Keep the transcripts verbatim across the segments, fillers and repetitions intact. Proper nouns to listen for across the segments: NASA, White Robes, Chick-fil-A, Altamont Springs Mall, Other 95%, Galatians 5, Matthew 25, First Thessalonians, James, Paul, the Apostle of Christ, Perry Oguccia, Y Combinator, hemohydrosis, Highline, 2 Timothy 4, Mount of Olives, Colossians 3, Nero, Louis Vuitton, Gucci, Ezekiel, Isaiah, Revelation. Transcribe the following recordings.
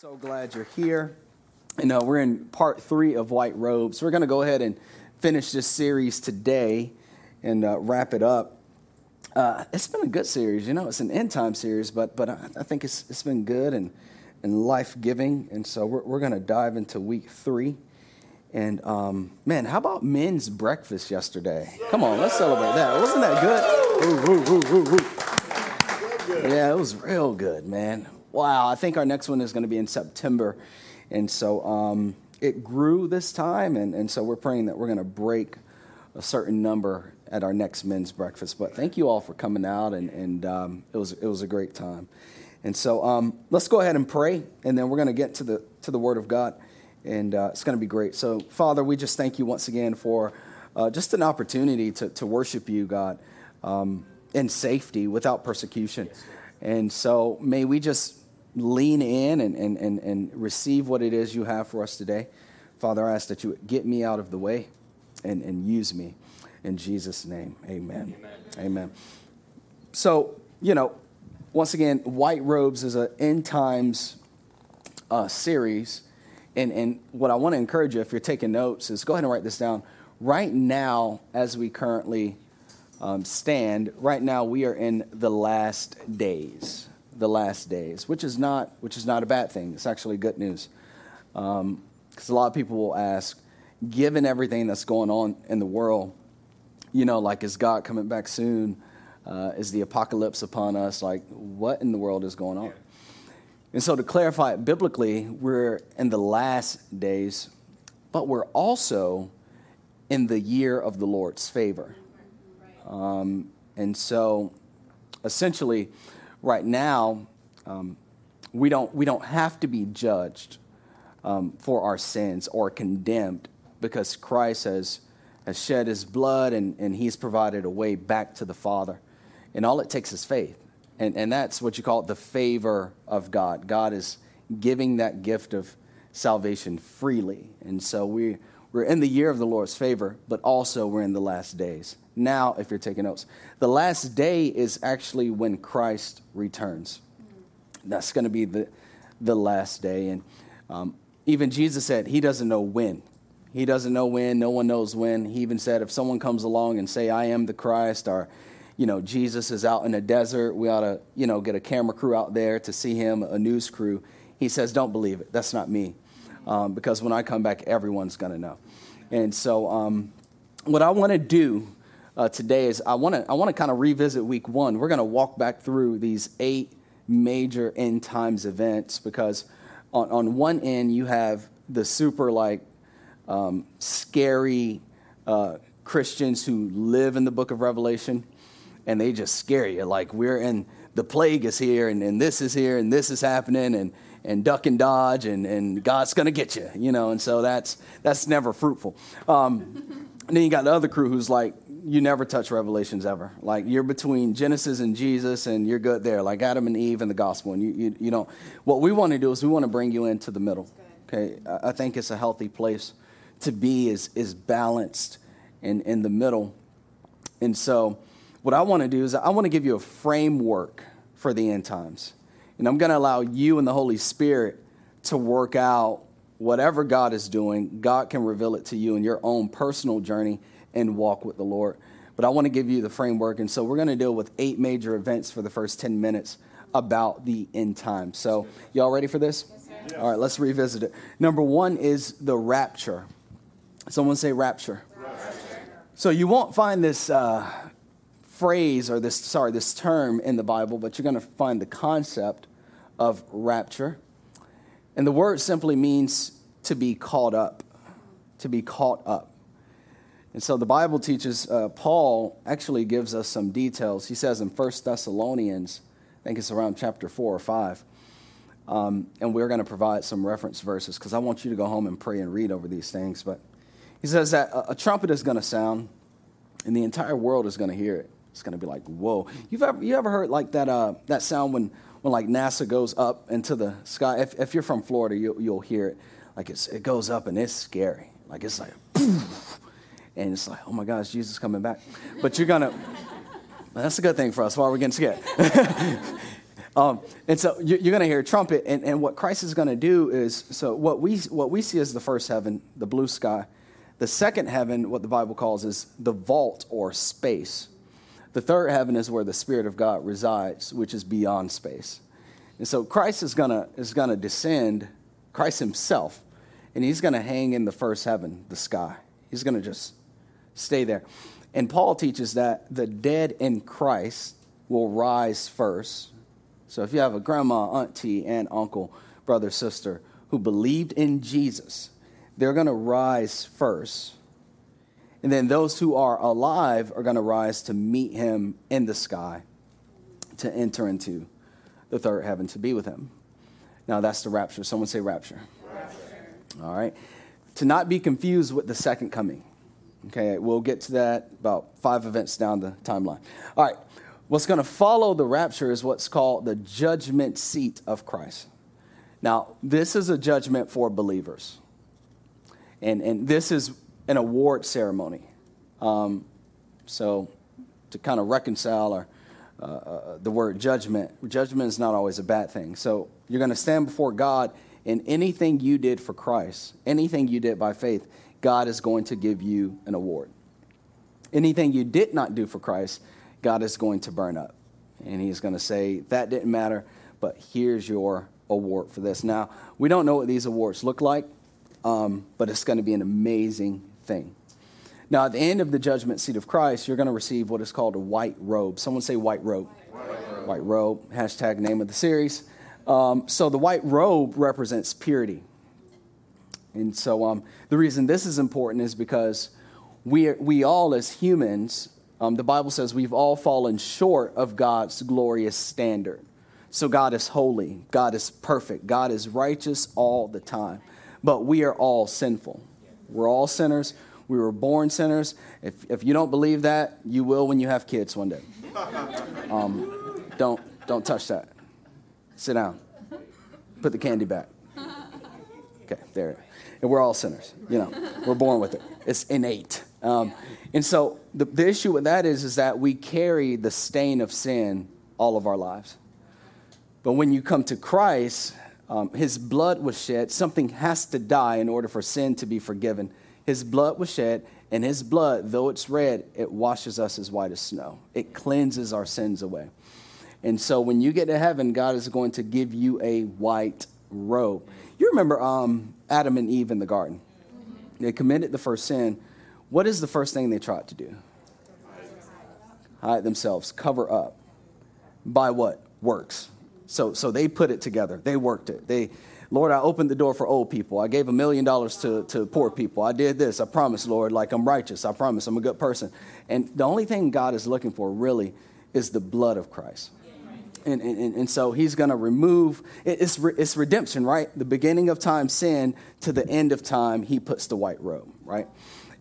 So glad you're here. And uh, we're in part three of White Robes. We're going to go ahead and finish this series today and uh, wrap it up. Uh, it's been a good series. You know, it's an end time series, but but I, I think it's it's been good and, and life-giving. And so we're, we're going to dive into week three. And, um, man, how about men's breakfast yesterday? Come on, let's celebrate that. Wasn't that good? Ooh, ooh, ooh, ooh, ooh. Yeah, it was real good, man. Wow, I think our next one is going to be in September. And so um, it grew this time, and, and so we're praying that we're going to break a certain number at our next men's breakfast. But thank you all for coming out, and, and um, it was it was a great time. And so um, let's go ahead and pray, and then we're going to get to the, to the Word of God, and uh, it's going to be great. So, Father, we just thank you once again for uh, just an opportunity to, to worship you, God, um, in safety, without persecution. Yes, and so may we just lean in and, and, and, and receive what it is you have for us today. Father, I ask that you would get me out of the way and, and use me. In Jesus' name, amen. Amen. Amen. So, you know, once again, White Robes is an end times uh, series. And, and what I want to encourage you, if you're taking notes, is go ahead and write this down. Right now, as we currently um, stand, right now we are in the last days. The last days, which is not which is not a bad thing. It's actually good news, because um, a lot of people will ask, given everything that's going on in the world, you know, like, is God coming back soon? Uh, is the apocalypse upon us? Like, what in the world is going on? Yeah. And so, to clarify it biblically, we're in the last days, but we're also in the year of the Lord's favor. Um, and so, essentially, right now, um, we don't we don't have to be judged um, for our sins or condemned, because Christ has, has shed his blood and, and he's provided a way back to the Father. And all it takes is faith. And, and that's what you call the favor of God. God is giving that gift of salvation freely. And so we, we're in the year of the Lord's favor, but also we're in the last days. Now, if you're taking notes, the last day is actually when Christ returns. That's going to be the the last day. And um, even Jesus said he doesn't know when. He doesn't know when. No one knows when. He even said if someone comes along and say, I am the Christ, or, you know, Jesus is out in the desert, we ought to, you know, get a camera crew out there to see him, a news crew. He says, don't believe it. That's not me. Um, because when I come back, everyone's going to know. And so um, what I want to do Uh, today is I want to I want to kind of revisit week one. We're going to walk back through these eight major end times events, because on, on one end you have the super like um, scary uh, Christians who live in the book of Revelation, and they just scare you. Like, we're in, the plague is here, and, and this is here, and this is happening, and and duck and dodge, and, and God's going to get you, you know. And so that's that's never fruitful. Um, and then you got the other crew who's like, you never touch Revelations ever. Like, you're between Genesis and Jesus, and you're good there, like Adam and Eve and the gospel. And you, you, you don't. What we want to do is we want to bring you into the middle. Okay, I think it's a healthy place to be, is is balanced and in the middle. And so, what I want to do is I want to give you a framework for the end times, and I'm going to allow you and the Holy Spirit to work out whatever God is doing. God can reveal it to you in your own personal journey and walk with the Lord. But I want to give you the framework. And so we're going to deal with eight major events for the first ten minutes about the end time. So y'all ready for this? Yes, sir. Yes. All right, let's revisit it. Number one is the rapture. Someone say rapture. Rapture. So you won't find this uh, phrase or this, sorry, this term in the Bible, but you're going to find the concept of rapture. And the word simply means to be caught up, to be caught up. And so the Bible teaches, uh, Paul actually gives us some details. He says in First Thessalonians, I think it's around chapter four or five, um, and we're going to provide some reference verses, because I want you to go home and pray and read over these things. But he says that a, a trumpet is going to sound, and the entire world is going to hear it. It's going to be like, whoa. You've ever, you ever heard like that uh, that sound when, when like NASA goes up into the sky? If, if you're from Florida, you, you'll hear it. Like, it's, it goes up, and it's scary. Like, it's like, poof. And it's like, oh my gosh, Jesus is coming back. But you're going to, that's a good thing for us. Why are we getting scared? Um, and so you're going to hear a trumpet, and, and what Christ is going to do is, so what we what we see is the first heaven, the blue sky. The second heaven, what the Bible calls, is the vault or space. The third heaven is where the Spirit of God resides, which is beyond space. And so Christ is going to is going to descend, Christ himself, and he's going to hang in the first heaven, the sky. He's going to just stay there. And Paul teaches that the dead in Christ will rise first. So if you have a grandma, auntie, aunt, uncle, brother, sister who believed in Jesus, they're going to rise first. And then those who are alive are going to rise to meet him in the sky, to enter into the third heaven, to be with him. Now that's the rapture. Someone say rapture. Rapture. All right. To not be confused with the second coming. Okay, we'll get to that about five events down the timeline. All right. What's going to follow the rapture is what's called the judgment seat of Christ. Now, this is a judgment for believers. And and this is an award ceremony. Um, so to kind of reconcile our, uh, uh, the word judgment, judgment is not always a bad thing. So you're going to stand before God, and anything you did for Christ, anything you did by faith, God is going to give you an award. Anything you did not do for Christ, God is going to burn up, and he's going to say, that didn't matter, but here's your award for this. Now, we don't know what these awards look like, um, but it's going to be an amazing thing. Now, at the end of the judgment seat of Christ, you're going to receive what is called a white robe. Someone say white robe. White robe, white robe. Hashtag name of the series. Um, so the white robe represents purity. And so um, the reason this is important is because we, we all as humans, Um, the Bible says we've all fallen short of God's glorious standard. So God is holy. God is perfect. God is righteous all the time. But we are all sinful. We're all sinners. We were born sinners. If if you don't believe that, you will when you have kids one day. Um, don't don't touch that. Sit down. Put the candy back. Okay, there. And we're all sinners. You know, we're born with it. It's innate. Um, and so the, the issue with that is, is that we carry the stain of sin all of our lives. But when you come to Christ, um, his blood was shed. Something has to die in order for sin to be forgiven. His blood was shed, and his blood, though it's red, it washes us as white as snow. It cleanses our sins away. And so when you get to heaven, God is going to give you a white robe. You remember um, Adam and Eve in the garden. They committed the first sin. What is the first thing they tried to do? Hide themselves, cover up. By what? Works. So so they put it together. They worked it. They, Lord, I opened the door for old people. I gave a million dollars to, to poor people. I did this. I promise, Lord, like I'm righteous. I promise I'm a good person. And the only thing God is looking for really is the blood of Christ. And and, and so he's going to remove, it's, it's redemption, right? The beginning of time, sin, to the end of time, he puts the white robe, right?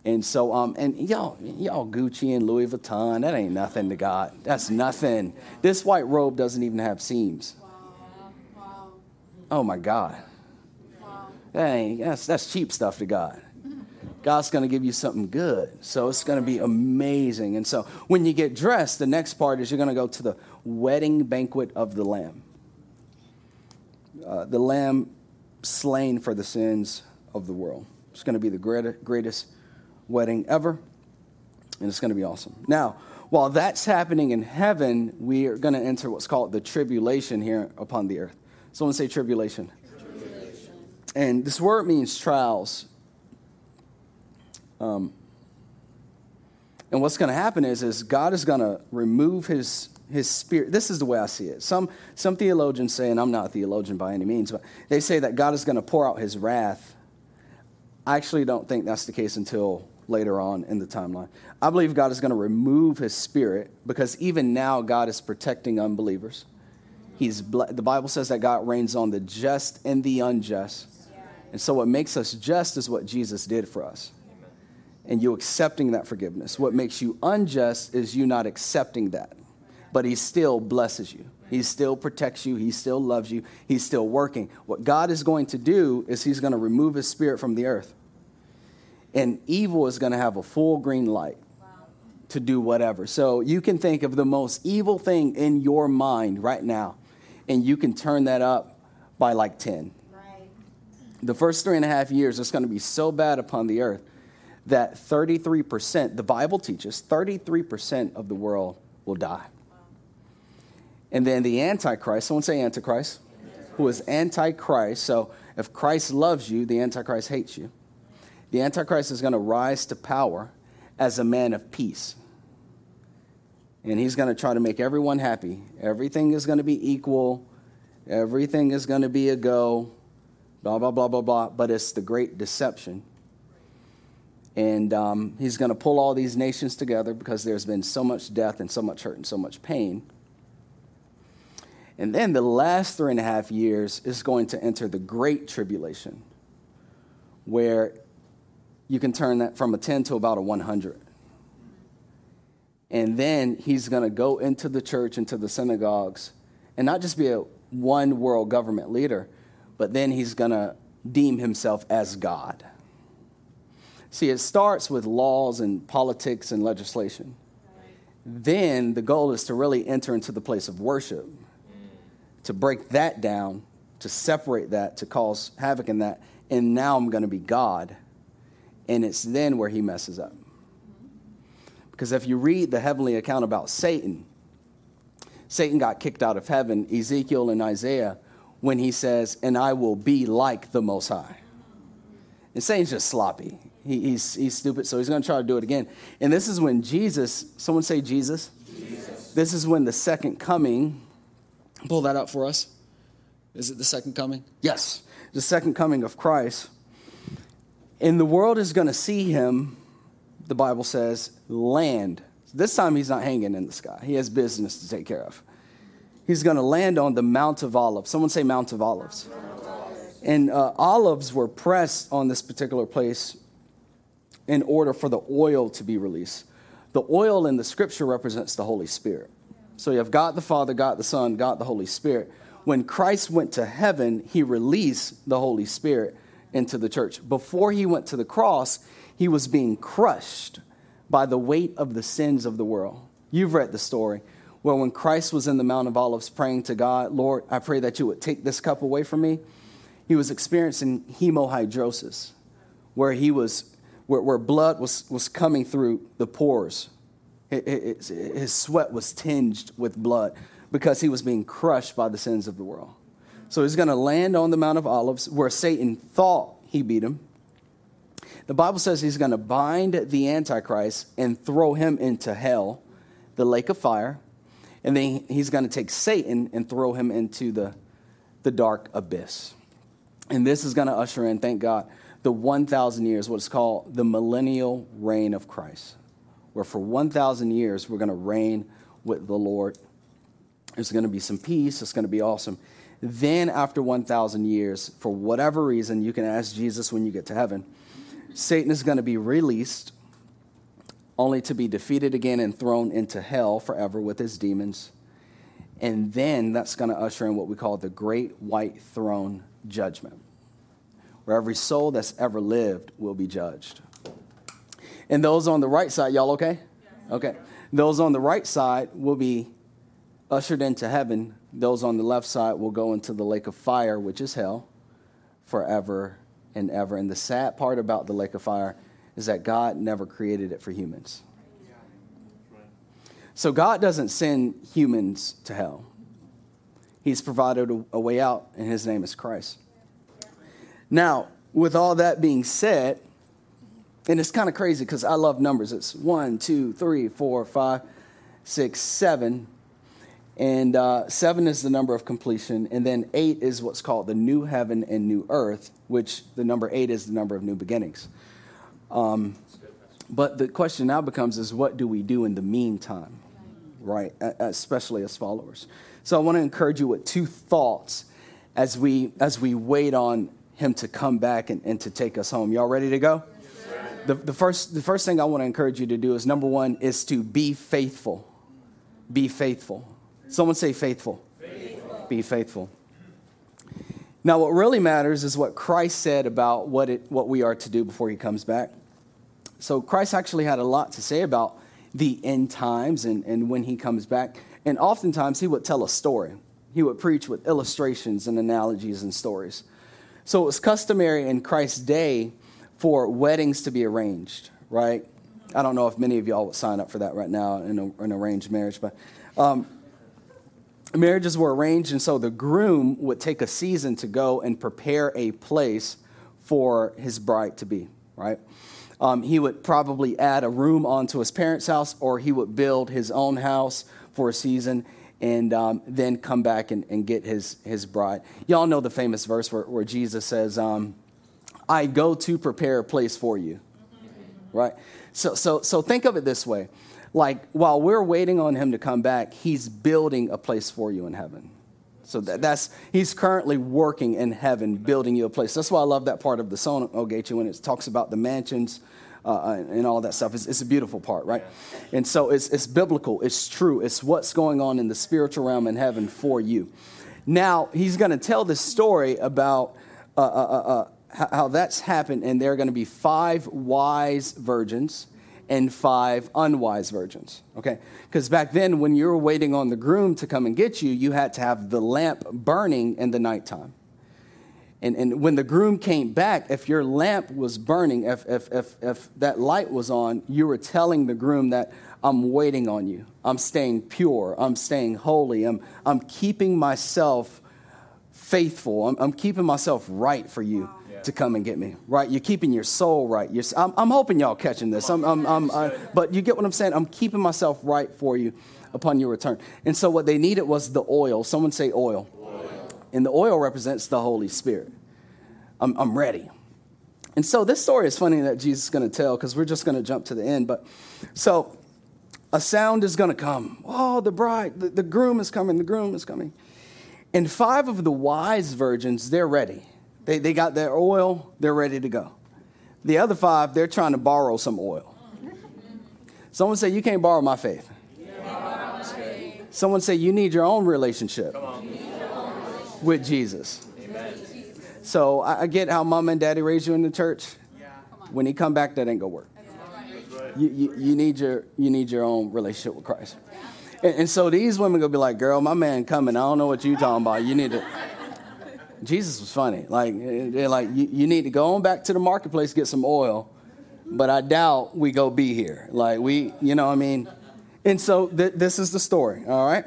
And so, um, and y'all, y'all Gucci and Louis Vuitton, that ain't nothing to God. That's nothing. This white robe doesn't even have seams. Wow. Oh my God. Wow. That ain't, that's, that's cheap stuff to God. God's going to give you something good. So it's going to be amazing. And so when you get dressed, the next part is you're going to go to the wedding banquet of the Lamb. Uh, the Lamb slain for the sins of the world. It's going to be the great, greatest wedding ever, and it's going to be awesome. Now, while that's happening in heaven, we are going to enter what's called the tribulation here upon the earth. Someone say tribulation. Tribulation. And this word means trials. Um, and what's going to happen is, is God is going to remove his his spirit. This is the way I see it. Some some theologians say, and I'm not a theologian by any means, but they say that God is going to pour out his wrath. I actually don't think that's the case until later on in the timeline. I believe God is going to remove his spirit because even now God is protecting unbelievers. He's the Bible says that God reigns on the just and the unjust. And so what makes us just is what Jesus did for us. And you accepting that forgiveness. What makes you unjust is you not accepting that. But he still blesses you. He still protects you. He still loves you. He's still working. What God is going to do is he's going to remove his spirit from the earth. And evil is going to have a full green light to do whatever. So you can think of the most evil thing in your mind right now. and you can turn that up by like ten. Right. The first three and a half years, it's going to be so bad upon the earth that thirty-three percent, the Bible teaches, thirty-three percent of the world will die. Wow. And then the Antichrist, someone say Antichrist, Antichrist, who is Antichrist. So if Christ loves you, the Antichrist hates you. The Antichrist is going to rise to power as a man of peace. And he's going to try to make everyone happy. Everything is going to be equal. Everything is going to be a go. Blah, blah, blah, blah, blah. But it's the great deception. And um, he's going to pull all these nations together because there's been so much death and so much hurt and so much pain. And then the last three and a half years is going to enter the Great Tribulation, where you can turn that from a ten to about a one hundred. And then he's going to go into the church, into the synagogues, and not just be a one world government leader, but then he's going to deem himself as God. See, it starts with laws and politics and legislation. Right. Then the goal is to really enter into the place of worship, mm. to break that down, to separate that, to cause havoc in that. And now I'm going to be God. And it's then where he messes up. Because if you read the heavenly account about Satan, Satan got kicked out of heaven, Ezekiel and Isaiah, when he says, and I will be like the Most High. And Satan's just sloppy. He, he's, he's stupid, so he's going to try to do it again. And this is when Jesus, someone say Jesus. Jesus. This is when the second coming, pull that up for us. Is it the second coming? Yes, the second coming of Christ. And the world is going to see him, the Bible says, land. This time he's not hanging in the sky. He has business to take care of. He's going to land on the Mount of Olives. Someone say Mount of Olives. Mount of Olives. And uh, olives were pressed on this particular place in order for the oil to be released. The oil in the scripture represents the Holy Spirit. So you have God the Father, God the Son, God the Holy Spirit. When Christ went to heaven, he released the Holy Spirit into the church. Before he went to the cross, he was being crushed by the weight of the sins of the world. You've read the story where when Christ was in the Mount of Olives praying to God, Lord, I pray that you would take this cup away from me. He was experiencing hemohydrosis, where he was where, where blood was, was coming through the pores. It, it, it, his sweat was tinged with blood because he was being crushed by the sins of the world. So he's going to land on the Mount of Olives where Satan thought he beat him. The Bible says he's going to bind the Antichrist and throw him into hell, the lake of fire. And then he's going to take Satan and throw him into the, the dark abyss. And this is going to usher in, thank God, the one thousand years, what's called the millennial reign of Christ, where for one thousand years we're going to reign with the Lord. There's going to be some peace. It's going to be awesome. Then after one thousand years, for whatever reason, you can ask Jesus when you get to heaven, Satan is going to be released only to be defeated again and thrown into hell forever with his demons. And then that's going to usher in what we call the Great White Throne Judgment, where every soul that's ever lived will be judged. And those on the right side, y'all okay? Okay. Those on the right side will be ushered into heaven. Those on the left side will go into the lake of fire, which is hell, forever and ever. And the sad part about the lake of fire is that God never created it for humans. So God doesn't send humans to hell. He's provided a, a way out, and his name is Christ. Now, with all that being said, and it's kind of crazy because I love numbers. It's one, two, three, four, five, six, seven. And uh, seven is the number of completion. And then eight is what's called the new heaven and new earth, which the number eight is the number of new beginnings. Um, but the question now becomes is what do we do in the meantime, right? Especially as followers. So I want to encourage you with two thoughts as we as we wait on him to come back and, and to take us home. Y'all ready to go? Yes. The, the first the first thing I want to encourage you to do is number one is to be faithful. Be faithful. Someone say faithful. faithful. Be faithful. Now, what really matters is what Christ said about what it what we are to do before he comes back. So Christ actually had a lot to say about the end times and, and when he comes back. And oftentimes he would tell a story. he would preach with illustrations and analogies and stories. So it was customary in Christ's day for weddings to be arranged, right? I don't know if many of y'all would sign up for that right now in a, an arranged marriage, but um, marriages were arranged, and so the groom would take a season to go and prepare a place for his bride-to-be, right? Um, he would probably add a room onto his parents' house, or he would build his own house for a season and um, then come back and, and get his, his bride. Y'all know the famous verse where, where Jesus says, um, I go to prepare a place for you, right? So so so think of it this way. Like, while we're waiting on him to come back, he's building a place for you in heaven. So that, that's, he's currently working in heaven, building you a place. That's why I love that part of the song, O Gate, when it talks about the mansions uh, and, and all that stuff. It's, it's a beautiful part, right? And so it's, it's biblical. It's true. It's what's going on in the spiritual realm in heaven for you. Now, he's going to tell this story about... Uh, uh, uh, uh, how that's happened, and there are going to be five wise virgins and five unwise virgins, okay? Because back then, when you were waiting on the groom to come and get you, you had to have the lamp burning in the nighttime. And and when the groom came back, if your lamp was burning, if if if, if that light was on, you were telling the groom that, I'm waiting on you. I'm staying pure. I'm staying holy. I'm I'm keeping myself faithful. I'm, I'm keeping myself right for you. Wow. To come and get me, right? You're keeping your soul right. You're, I'm, I'm hoping y'all catching this. I'm, I'm, I'm, I'm, I, but you get what I'm saying? I'm keeping myself right for you upon your return. And so what they needed was the oil. Someone say oil. oil. And the oil represents the Holy Spirit. I'm, I'm ready. And so this story is funny that Jesus is going to tell, because we're just going to jump to the end. But so a sound is going to come. Oh, the bride, the, the groom is coming. The groom is coming. And five of the wise virgins, they're ready. They they got their oil. They're ready to go. The other five, they're trying to borrow some oil. Someone say, you can't borrow my faith. Yeah. Someone say, you need your own relationship, your own relationship. with Jesus. Amen. So I, I get how mom and daddy raised you in the church. Yeah. When he come back, that ain't gonna work. Right. You, you you need your you need your own relationship with Christ. And, and so these women gonna be like, girl, my man coming. I don't know what you talking about. You need to. Jesus was funny. Like, they're like, you, you need to go on back to the marketplace, get some oil, but I doubt we go be here. Like, we, you know what I mean? And so th- this is the story, all right?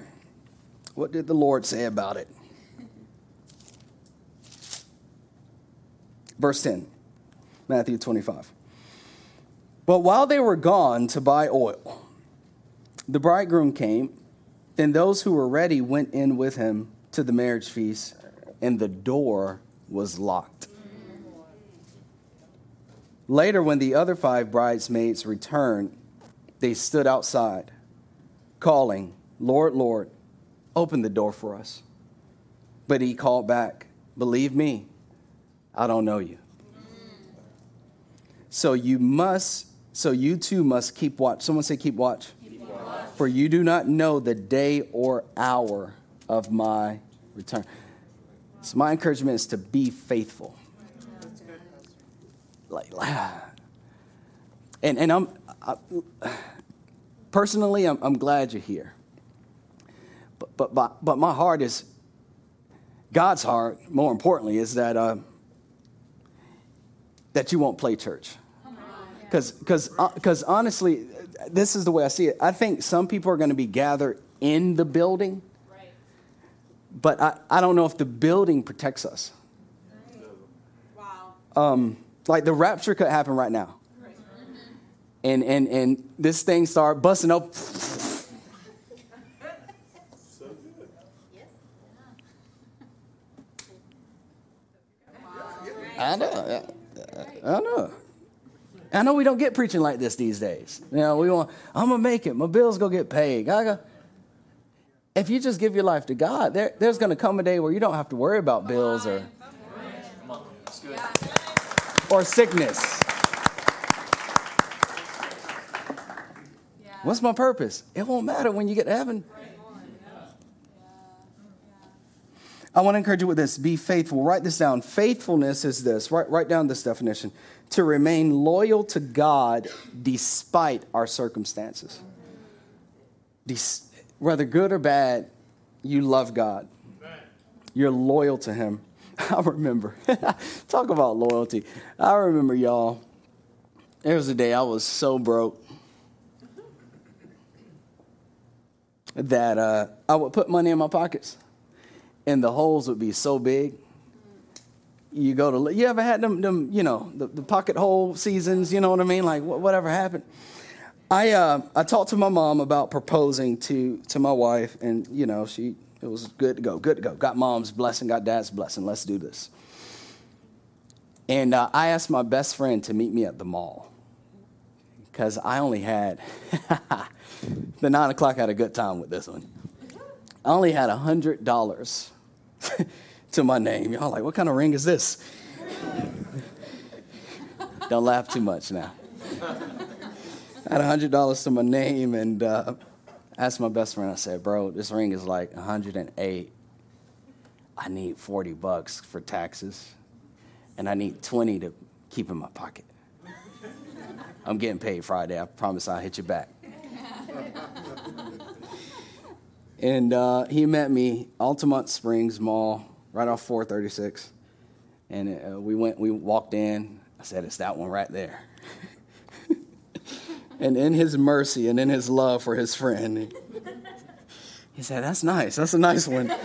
What did the Lord say about it? Verse ten, Matthew twenty-five. But while they were gone to buy oil, the bridegroom came, and those who were ready went in with him to the marriage feast, and the door was locked. Later, when the other five bridesmaids returned, they stood outside, calling, Lord, Lord, open the door for us. But he called back, believe me, I don't know you. So you must, so you too must keep watch. Someone say keep watch. Keep watch. For you do not know the day or hour of my return. So my encouragement is to be faithful. Like, and and I'm I, personally, I'm, I'm glad you're here. But but but but my heart is, God's heart, more importantly, is that uh, that you won't play church, because because because honestly, this is the way I see it. I think some people are going to be gathered in the building. But I, I don't know if the building protects us. Right. Wow. Um, like the rapture could happen right now. Right. And and and this thing start busting up. So good. I know. I, I know. I know we don't get preaching like this these days. You know, we want, I'm going to make it. My bill's going to get paid. I got If you just give your life to God, there, there's going to come a day where you don't have to worry about bills or or sickness. What's my purpose? It won't matter when you get to heaven. I want to encourage you with this. Be faithful. Write this down. Faithfulness is this. Write, write down this definition. To remain loyal to God despite our circumstances. Despite. Whether good or bad, you love God. You're loyal to him. I remember. Talk about loyalty. I remember, y'all. There was a day I was so broke that uh, I would put money in my pockets, and the holes would be so big. You go to you ever had them them you know the, the pocket hole seasons? You know what I mean? Like wh- whatever happened. I uh, I talked to my mom about proposing to to my wife, and you know she. It was good to go, good to go. Got mom's blessing, got dad's blessing. Let's do this. And uh, I asked my best friend to meet me at the mall because I only had, the nine o'clock had a good time with this one. I only had one hundred dollars to my name. Y'all like, what kind of ring is this? Don't laugh too much now. I had one hundred dollars to my name and... Uh, Asked my best friend, I said, bro, this ring is like one hundred eight. I need forty bucks for taxes, and I need twenty to keep in my pocket. I'm getting paid Friday. I promise I'll hit you back. And uh, he met me, Altamont Springs Mall, right off four thirty-six. And uh, we went, we walked in. I said, it's that one right there. And in his mercy and in his love for his friend, he said, that's nice. That's a nice one. I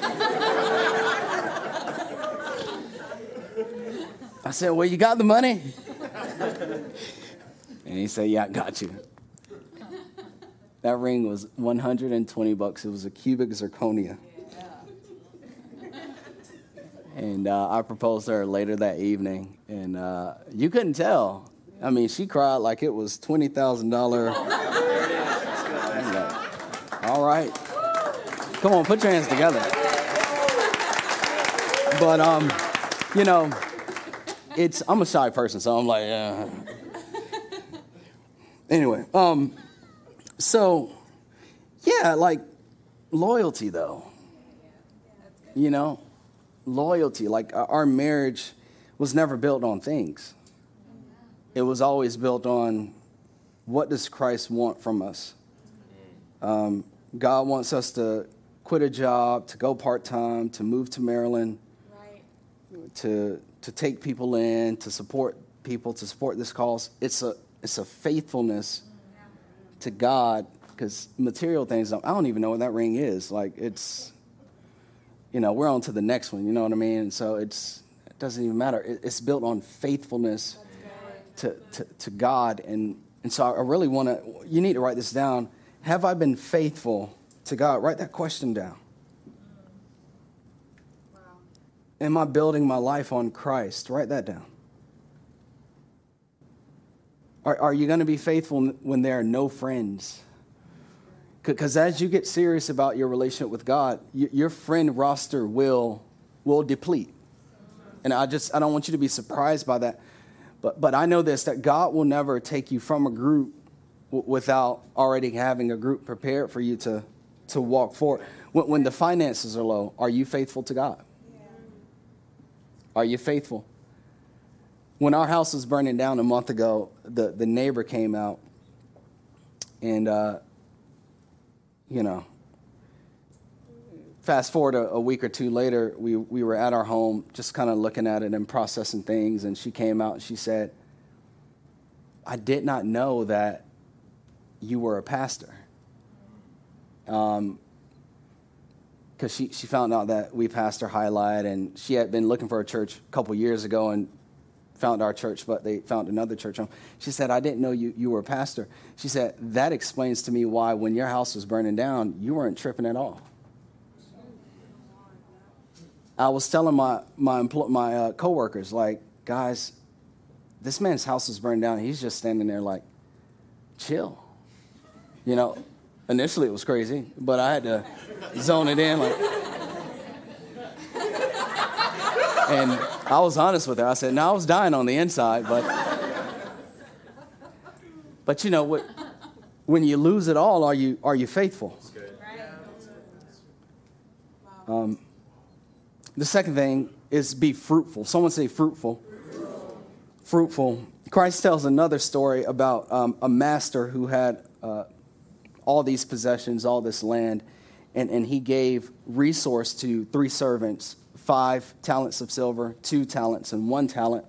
said, well, you got the money? And he said, yeah, I got you. That ring was one hundred twenty bucks. It was a cubic zirconia. And uh, I proposed to her later that evening. And uh, you couldn't tell. I mean, she cried like it was twenty thousand dollars. All right. Come on, put your hands together. But, um, you know, it's I'm a shy person, so I'm like, uh. Anyway, um, so, yeah, like loyalty, though. You know, loyalty. Like our marriage was never built on things. It was always built on what does Christ want from us? Um, God wants us to quit a job, to go part-time, to move to Maryland, right. to to take people in, to support people, to support this cause. It's a it's a faithfulness to God, because material things, I don't even know what that ring is. Like it's, you know, we're on to the next one, you know what I mean? So it's it doesn't even matter. It, it's built on faithfulness To, to, to God. And, and so I really want to, you need to write this down. Have I been faithful to God? Write that question down. Wow. Am I building my life on Christ? Write that down. Are, are you going to be faithful when there are no friends? Because as you get serious about your relationship with God, y- your friend roster will will deplete. And I just, I don't want you to be surprised by that. But, but I know this, that God will never take you from a group w- without already having a group prepared for you to, to walk forward. When, when the finances are low, are you faithful to God? Yeah. Are you faithful? When our house was burning down a month ago, the, the neighbor came out and, uh, you know, fast forward a, a week or two later, we, we were at our home just kind of looking at it and processing things. And she came out and she said, I did not know that you were a pastor. Um, because she, she found out that we pastor Highline, and she had been looking for a church a couple years ago and found our church, but they found another church home. She said, I didn't know you, you were a pastor. She said, that explains to me why when your house was burning down, you weren't tripping at all. I was telling my my empl- my uh, coworkers, like, guys, this man's house is burned down. He's just standing there like, chill. You know, initially it was crazy, but I had to zone it in. Like, and I was honest with her. I said, no, I was dying on the inside, but but you know what? When you lose it all, are you are you faithful? That's good. Right. Wow. Um. The second thing is be fruitful. Someone say fruitful. Fruitful. Fruitful. Christ tells another story about um, a master who had uh, all these possessions, all this land, and, and he gave resource to three servants, five talents of silver, two talents, and one talent.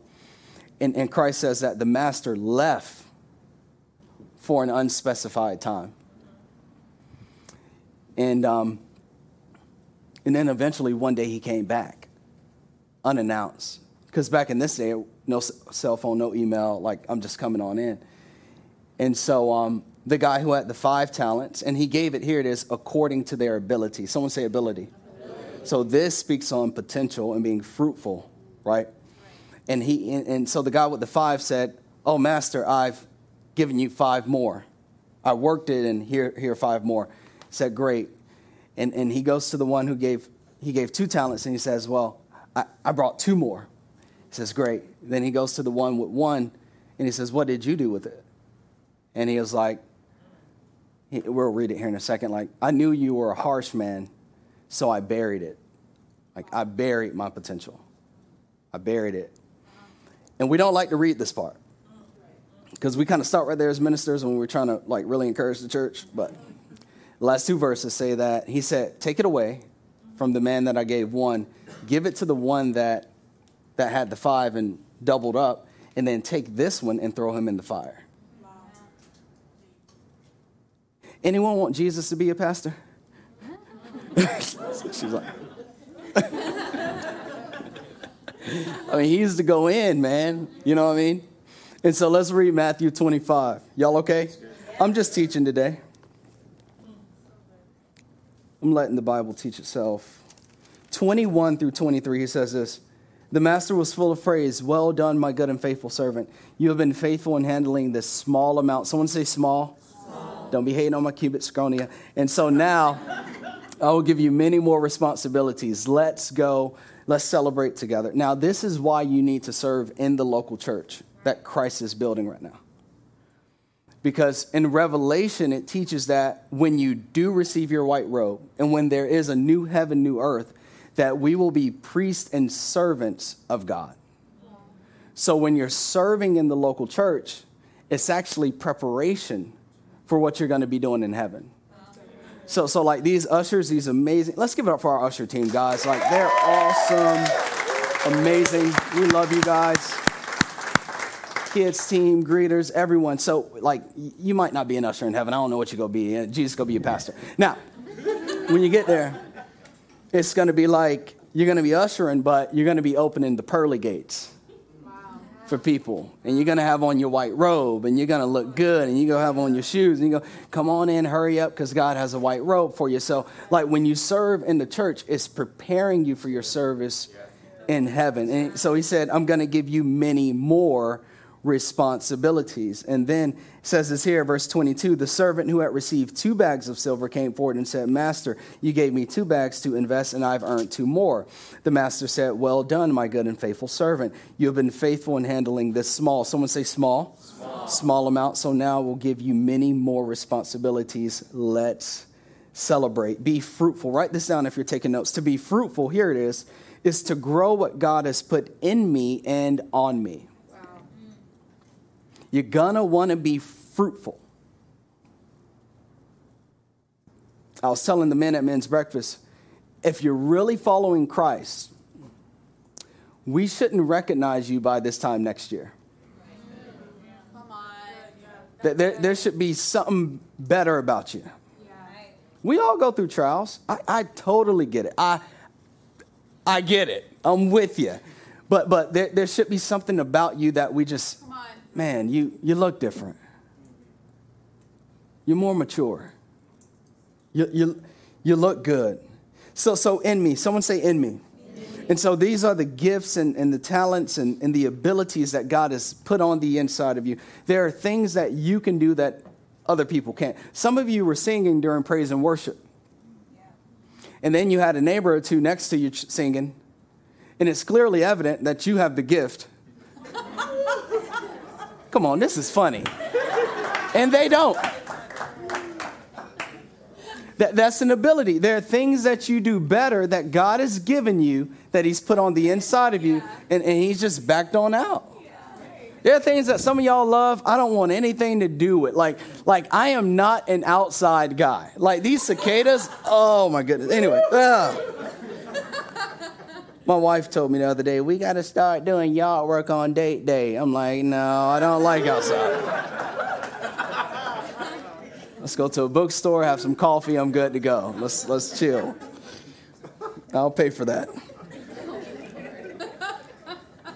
And, and Christ says that the master left for an unspecified time. And um, and then eventually one day he came back, unannounced. Because back in this day, no cell phone, no email, like I'm just coming on in. And so um, the guy who had the five talents, and he gave it, here it is, according to their ability. Someone say ability. ability. So this speaks on potential and being fruitful, right? right. And he and, and so the guy with the five said, "Oh, master, I've given you five more. I worked it, and here here are five more." Said, "Great." And and he goes to the one who gave, he gave two talents, and he says, "Well, I, I brought two more." He says, "Great." Then he goes to the one with one, and he says, "What did you do with it?" And he was like, he, we'll read it here in a second, like, "I knew you were a harsh man, so I buried it." Like, I buried my potential. I buried it. And we don't like to read this part, because we kind of start right there as ministers when we're trying to, like, really encourage the church, but... last two verses say that he said, "Take it away from the man that I gave one, give it to the one that that had the five and doubled up, and then take this one and throw him in the fire." Wow. Anyone want Jesus to be a pastor? She's like, I mean, he used to go in, man. You know what I mean? And so let's read Matthew twenty-five. Y'all okay? I'm just teaching today. I'm letting the Bible teach itself. twenty-one through twenty-three, he says this. "The master was full of praise. Well done, my good and faithful servant. You have been faithful in handling this small amount." Someone say small. small. Don't be hating on my cubit, Scronia. "And so now I will give you many more responsibilities. Let's go. Let's celebrate together." Now, this is why you need to serve in the local church that Christ is building right now. Because in Revelation, it teaches that when you do receive your white robe and when there is a new heaven, new earth, that we will be priests and servants of God. So when you're serving in the local church, it's actually preparation for what you're going to be doing in heaven. So, so like these ushers, these amazing, let's give it up for our usher team, guys. Like, they're awesome, amazing. We love you guys. Kids, team, greeters, everyone. So, like, you might not be an usher in heaven. I don't know what you're going to be. Jesus is going to be a pastor. Now, when you get there, it's going to be like you're going to be ushering, but you're going to be opening the pearly gates wow. for people. And you're going to have on your white robe, and you're going to look good, and you're going to have on your shoes. And you go, "Come on in, hurry up, because God has a white robe for you." So, like, when you serve in the church, it's preparing you for your service in heaven. And so he said, "I'm going to give you many more responsibilities." And then it says this here, verse twenty-two, "The servant who had received two bags of silver came forward and said, 'Master, you gave me two bags to invest, and I've earned two more.' The master said, 'Well done, my good and faithful servant. You have been faithful in handling this small,'" someone say small, small, small amount. "So now we'll give you many more responsibilities. Let's celebrate." Be fruitful. Write this down if you're taking notes. To be fruitful, here it is, is to grow what God has put in me and on me. You're going to want to be fruitful. I was telling the men at men's breakfast, if you're really following Christ, we shouldn't recognize you by this time next year. Come on. There, there should be something better about you. We all go through trials. I, I totally get it. I I get it. I'm with you. But but there, there should be something about you that we just... Man, you, you look different. You're more mature. You, you, you look good. So so in me. Someone say in me. In me. And so these are the gifts and, and the talents and, and the abilities that God has put on the inside of you. There are things that you can do that other people can't. Some of you were singing during praise and worship. Yeah. And then you had a neighbor or two next to you singing. And it's clearly evident that you have the gift. Come on, this is funny. And they don't. That, that's an ability. There are things that you do better that God has given you, that he's put on the inside of you, and, and he's just backed on out. There are things that some of y'all love. I don't want anything to do with. Like, like I am not an outside guy. Like these cicadas, oh my goodness. Anyway. Ugh. My wife told me the other day, we got to start doing yard work on date day. I'm like, no, I don't like outside. Let's go to a bookstore, have some coffee. I'm good to go. Let's let's chill. I'll pay for that.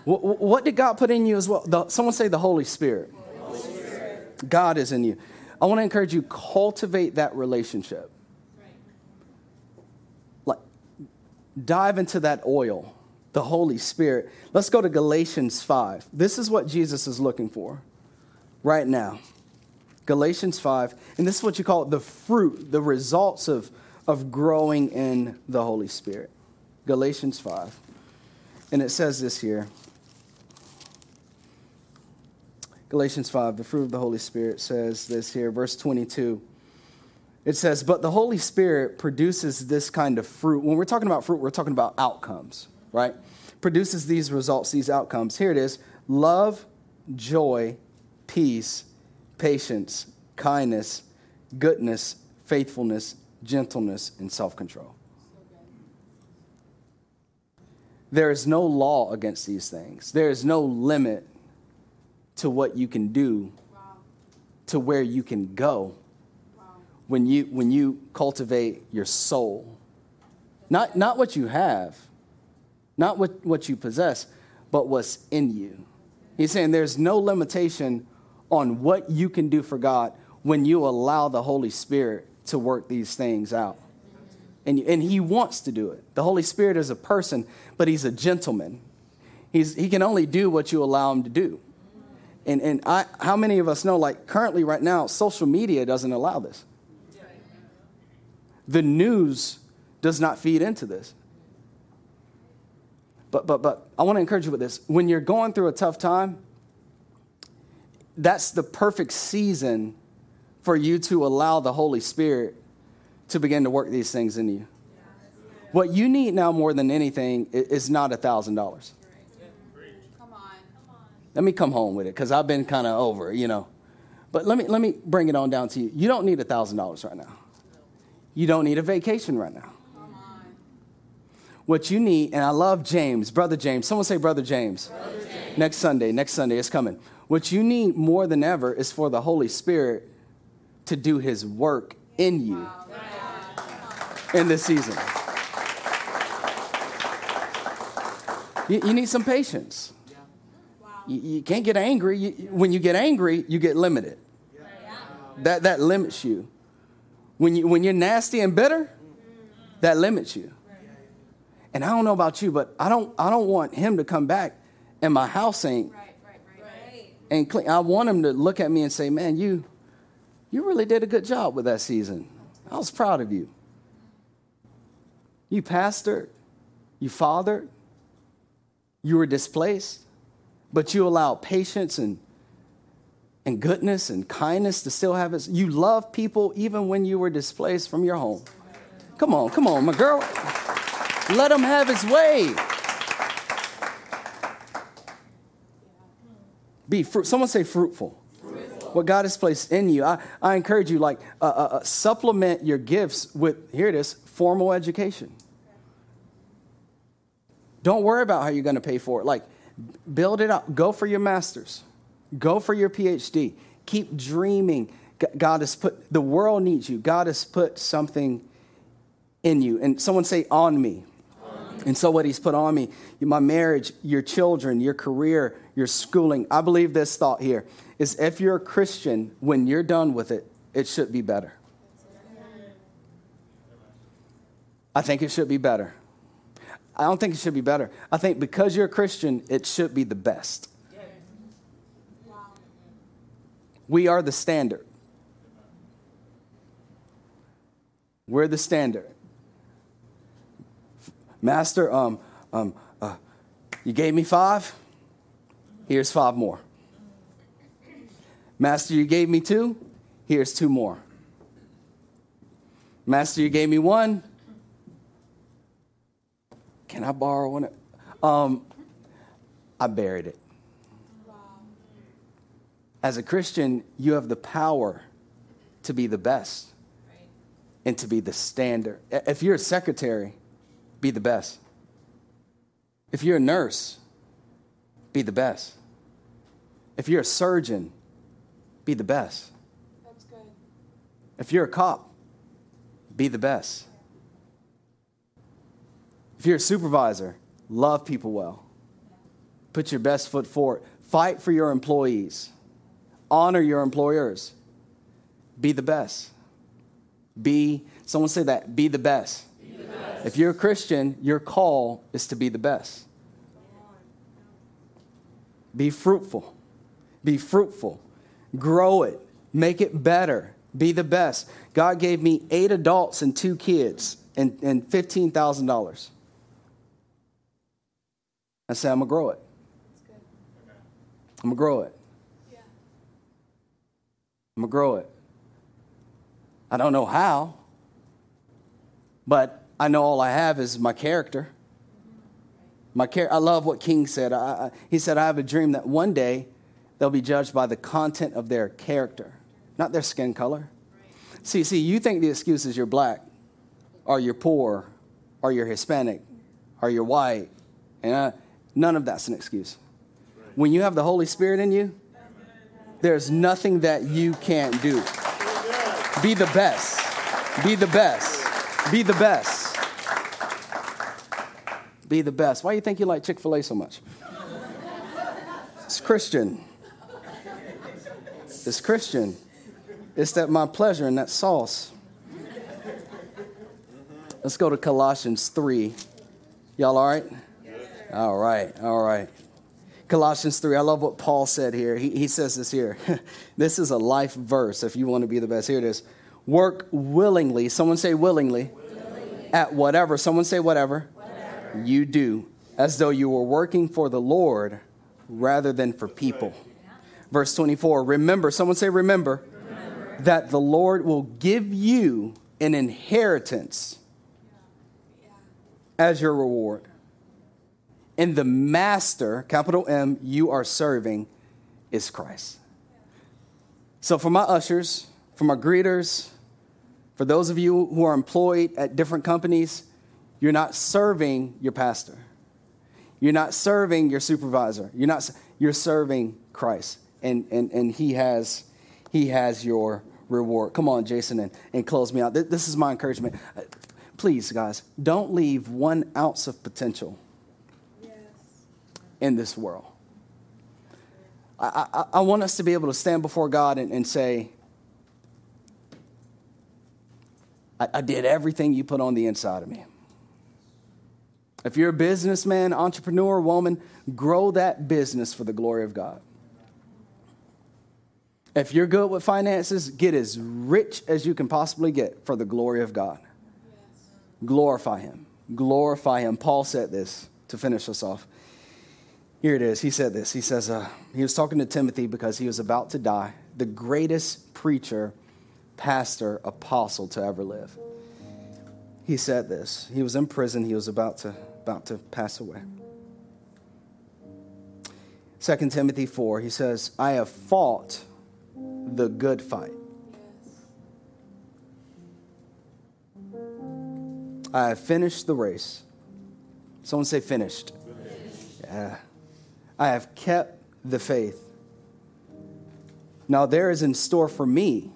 What, what did God put in you as well? The, someone say the Holy Spirit. Holy Spirit. God is in you. I want to encourage you, cultivate that relationship. Dive into that oil, the Holy Spirit. Let's go to Galatians five. This is what Jesus is looking for right now. Galatians five. And this is what you call the fruit, the results of, of growing in the Holy Spirit. Galatians five. And it says this here. Galatians five, the fruit of the Holy Spirit, says this here, verse twenty-two. It says, but the Holy Spirit produces this kind of fruit. When we're talking about fruit, we're talking about outcomes, right? Produces these results, these outcomes. Here it is. Love, joy, peace, patience, kindness, goodness, faithfulness, gentleness, and self-control. There is no law against these things. There is no limit to what you can do, to where you can go. When you when you cultivate your soul, not not what you have, not what, what you possess, but what's in you. He's saying there's no limitation on what you can do for God when you allow the Holy Spirit to work these things out. And, and he wants to do it. The Holy Spirit is a person, but he's a gentleman. He's he can only do what you allow him to do. And and I how many of us know, like currently right now, social media doesn't allow this. The news does not feed into this. But but but I want to encourage you with this. When you're going through a tough time, that's the perfect season for you to allow the Holy Spirit to begin to work these things in you. What you need now more than anything is not a thousand dollars. Come on. Let me come home with it because I've been kind of over, you know. But let me let me bring it on down to you. You don't need a thousand dollars right now. You don't need a vacation right now. Come on. What you need, and I love James, Brother James. Someone say Brother James. Brother James. Next Sunday, next Sunday, it's coming. What you need more than ever is for the Holy Spirit to do his work in you wow. in this season. You, you need some patience. Yeah. Wow. You, you can't get angry. You, yeah. When you get angry, you get limited. Yeah. Yeah. That, that limits you. When, you, when you're nasty and bitter, that limits you. And I don't know about you, but I don't I don't want him to come back and my house ain't right, right, right. and clean. I want him to look at me and say, man, you you really did a good job with that season. I was proud of you. You pastored. You fathered. You were displaced. But you allowed patience and and goodness and kindness to still have it. You love people even when you were displaced from your home. Come on, come on, my girl. Let him have his way. Be fruit. Someone say fruitful. Fruitful. What God has placed in you. I, I encourage you, like, uh, uh, supplement your gifts with, here it is, formal education. Don't worry about how you're going to pay for it. Like, build it up. Go for your master's. Go for your P H D. Keep dreaming. God has put, the world needs you. God has put something in you. And someone say, on me. On me. And so what he's put on me, my marriage, your children, your career, your schooling. I believe this thought here is if you're a Christian, when you're done with it, it should be better. I think it should be better. I don't think it should be better. I think because you're a Christian, it should be the best. We are the standard. We're the standard. Master, um, um, uh, you gave me five. Here's five more. Master, you gave me two. Here's two more. Master, you gave me one. Can I borrow one? Um, I buried it. As a Christian, you have the power to be the best and to be the standard. If you're a secretary, be the best. If you're a nurse, be the best. If you're a surgeon, be the best. That's good. If you're a cop, be the best. If you're a supervisor, love people well. Put your best foot forward. Fight for your employees. Honor your employers. Be the best. Be, someone say that, be the best. Be the best. If you're a Christian, your call is to be the best. Be fruitful. Be fruitful. Grow it. Make it better. Be the best. God gave me eight adults and two kids and, and fifteen thousand dollars. I said, I'm going to grow it. I'm going to grow it. I'm going to grow it. I don't know how, but I know all I have is my character. My char- I love what King said. I, I, he said, I have a dream that one day they'll be judged by the content of their character, not their skin color. Right. See, see, you think the excuse is you're black, or you're poor, or you're Hispanic, or you're white. And I, none of that's an excuse. Right. When you have the Holy Spirit in you, there's nothing that you can't do. Be the best. Be the best. Be the best. Be the best. Why do you think you like Chick-fil-A so much? It's Christian. It's Christian. It's that my pleasure in that sauce. Let's go to Colossians three. Y'all all right? All right. All right. Colossians three, I love what Paul said here. He, he says this here. This is a life verse if you want to be the best. Here it is. Work willingly. Someone say willingly. willingly. At whatever. Someone say whatever. whatever. You do. As though you were working for the Lord rather than for people. Verse twenty-four, remember. Someone say remember. remember. That the Lord will give you an inheritance as your reward. And the master, capital M, you are serving is Christ. So for my ushers, for my greeters, for those of you who are employed at different companies, you're not serving your pastor. You're not serving your supervisor. You're not you're serving Christ. And and and he has he has your reward. Come on, Jason, and, and close me out. This is my encouragement. Please, guys, don't leave one ounce of potential in this world. I, I, I want us to be able to stand before God and, and say, I, I did everything you put on the inside of me. If you're a businessman, entrepreneur, woman, grow that business for the glory of God. If you're good with finances, get as rich as you can possibly get for the glory of God. Yes. Glorify him. Glorify him. Paul said this to finish us off. Here it is. He said this. He says, uh, he was talking to Timothy because he was about to die, the greatest preacher, pastor, apostle to ever live. He said this. He was in prison. He was about to, about to pass away. Second Timothy four, he says, I have fought the good fight. I have finished the race. Someone say finished. Finished. Yeah. I have kept the faith. Now there is in store for me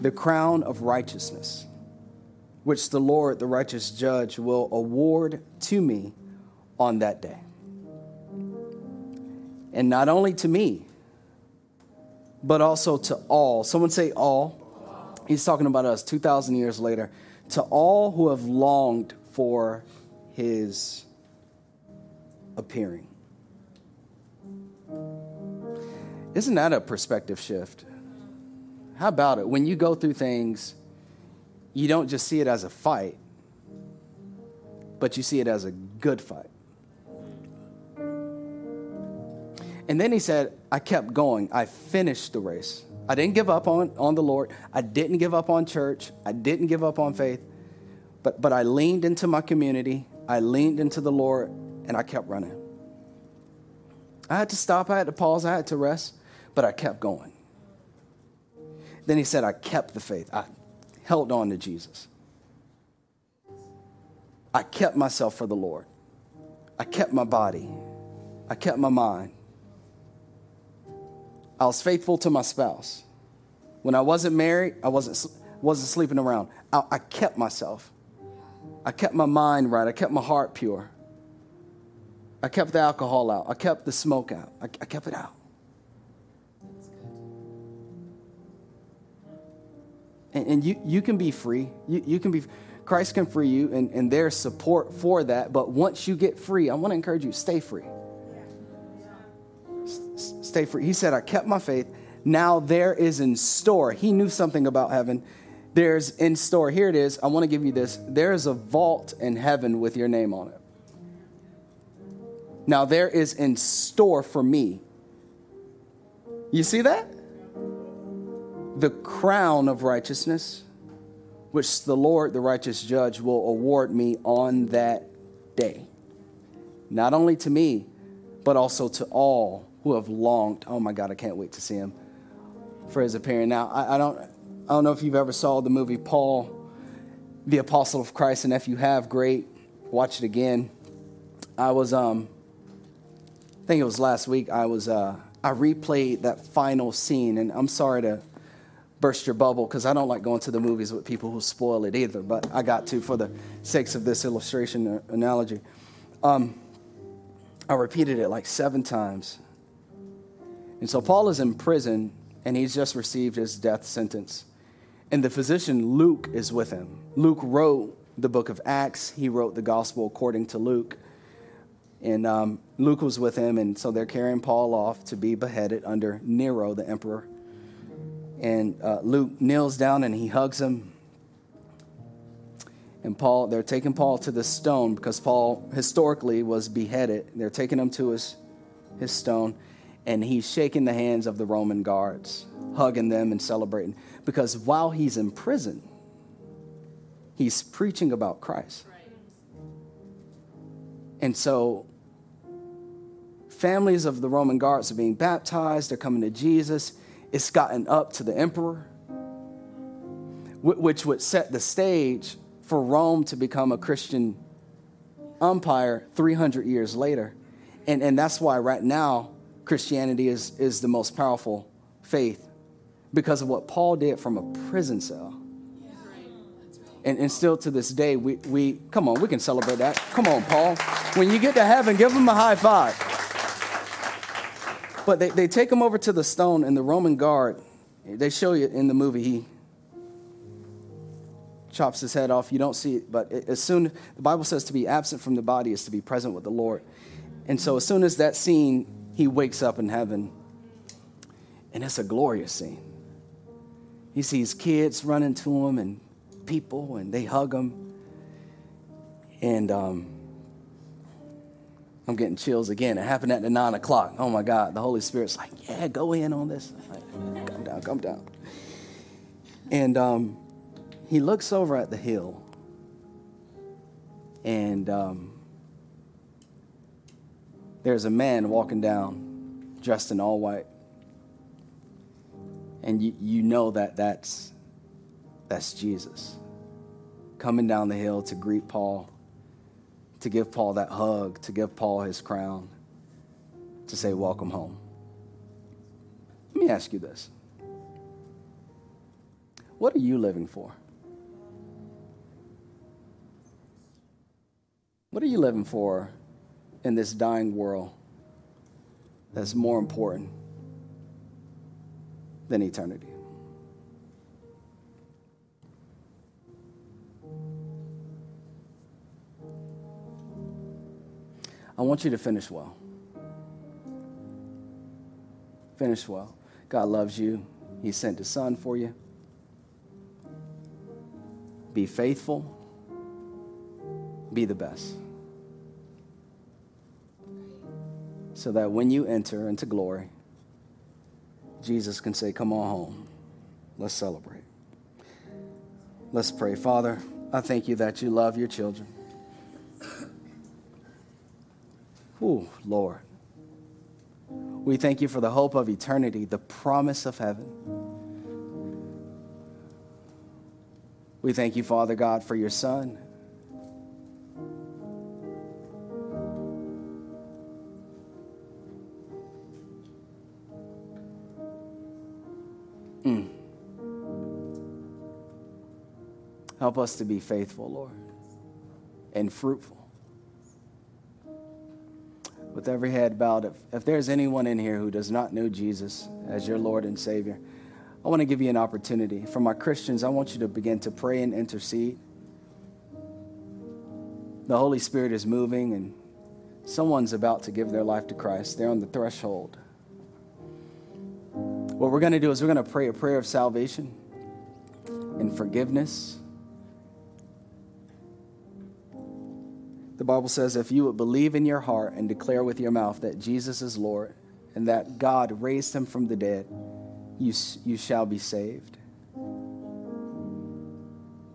the crown of righteousness, which the Lord, the righteous judge, will award to me on that day. And not only to me, but also to all. Someone say all. He's talking about us two thousand years later. To all who have longed for his appearing. Isn't that a perspective shift? How about it? When you go through things, you don't just see it as a fight, but you see it as a good fight. And then he said, I kept going. I finished the race. I didn't give up on, on the Lord. I didn't give up on church. I didn't give up on faith. But, but I leaned into my community. I leaned into the Lord, and I kept running. I had to stop. I had to pause. I had to rest. But I kept going. Then he said, I kept the faith. I held on to Jesus. I kept myself for the Lord. I kept my body. I kept my mind. I was faithful to my spouse. When I wasn't married, I wasn't wasn't sleeping around. I, I kept myself. I kept my mind right. I kept my heart pure. I kept the alcohol out. I kept the smoke out. I, I kept it out. And, and you, you can be free. You, you can be. Christ can free you, and, and there's support for that. But once you get free, I want to encourage you, stay free. S- stay free. He said, I kept my faith. Now there is in store. He knew something about heaven. There's in store. Here it is. I want to give you this. There is a vault in heaven with your name on it. Now there is in store for me. You see that? The crown of righteousness, which the Lord, the righteous judge, will award me on that day. Not only to me, but also to all who have longed. Oh my God, I can't wait to see him for his appearing. Now, I, I don't I don't know if you've ever saw the movie Paul, the Apostle of Christ, and if you have, great, watch it again. I was, um, I think it was last week, I was, uh, I replayed that final scene, and I'm sorry to burst your bubble because I don't like going to the movies with people who spoil it either, but I got to for the sakes of this illustration or analogy. Um, I repeated it like seven times. And so Paul is in prison, and he's just received his death sentence. And the physician Luke is with him. Luke wrote the book of Acts. He wrote the gospel according to Luke. And um, Luke was with him, and so they're carrying Paul off to be beheaded under Nero, the emperor. And uh, Luke kneels down, and he hugs him. And Paul, they're taking Paul to the stone because Paul historically was beheaded. They're taking him to his, his stone. And he's shaking the hands of the Roman guards, hugging them and celebrating. Because while he's in prison, he's preaching about Christ. Right. And so families of the Roman guards are being baptized. They're coming to Jesus. It's gotten up to the emperor, which would set the stage for Rome to become a Christian empire three hundred years later. And, and that's why right now, Christianity is, is the most powerful faith because of what Paul did from a prison cell. Yeah. And, and still to this day, we, we come on, we can celebrate that. Come on, Paul. When you get to heaven, give him a high five. But they, they take him over to the stone, and the Roman guard, they show you in the movie, he chops his head off. You don't see it, but as soon, the Bible says to be absent from the body is to be present with the Lord. And so as soon as that scene, he wakes up in heaven, and it's a glorious scene. He sees kids running to him and people, and they hug him. And um, I'm getting chills again. It happened at the nine o'clock. Oh, my God. The Holy Spirit's like, yeah, go in on this. Like, come down, come down. And um, he looks over at the hill, and Um, there's a man walking down dressed in all white. And you, you know that that's, that's Jesus coming down the hill to greet Paul, to give Paul that hug, to give Paul his crown, to say, welcome home. Let me ask you this. What are you living for? What are you living for in this dying world that's more important than eternity? I want you to finish well. Finish well. God loves you. He sent his son for you. Be faithful. Be the best. So that when you enter into glory, Jesus can say, come on home. Let's celebrate. Let's pray. Father, I thank you that you love your children. Ooh, Lord. We thank you for the hope of eternity, the promise of heaven. We thank you, Father God, for your Son. Mm. Help us to be faithful, Lord, and fruitful. With every head bowed, if, if there's anyone in here who does not know Jesus as your Lord and Savior, I want to give you an opportunity. For my Christians, I want you to begin to pray and intercede. The Holy Spirit is moving, and someone's about to give their life to Christ. They're on the threshold. What we're going to do is we're going to pray a prayer of salvation and forgiveness. The Bible says, if you would believe in your heart and declare with your mouth that Jesus is Lord and that God raised him from the dead, you, you shall be saved.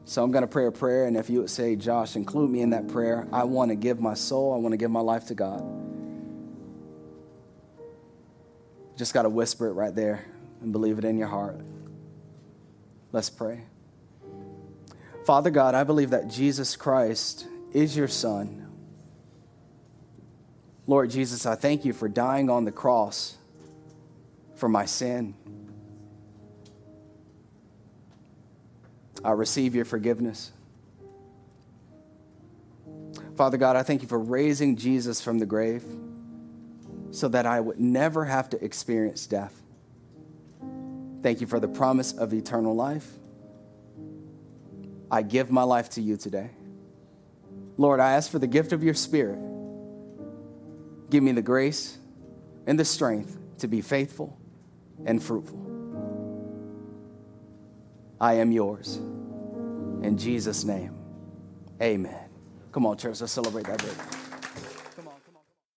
So I'm going to pray a prayer, and if you would say, Josh, include me in that prayer. I want to give my soul. I want to give my life to God. Just got to whisper it right there and believe it in your heart. Let's pray. Father God, I believe that Jesus Christ is your Son. Lord Jesus, I thank you for dying on the cross for my sin. I receive your forgiveness. Father God, I thank you for raising Jesus from the grave so that I would never have to experience death. Thank you for the promise of eternal life. I give my life to you today. Lord, I ask for the gift of your Spirit. Give me the grace and the strength to be faithful and fruitful. I am yours. In Jesus' name, amen. Come on, church, let's celebrate that day.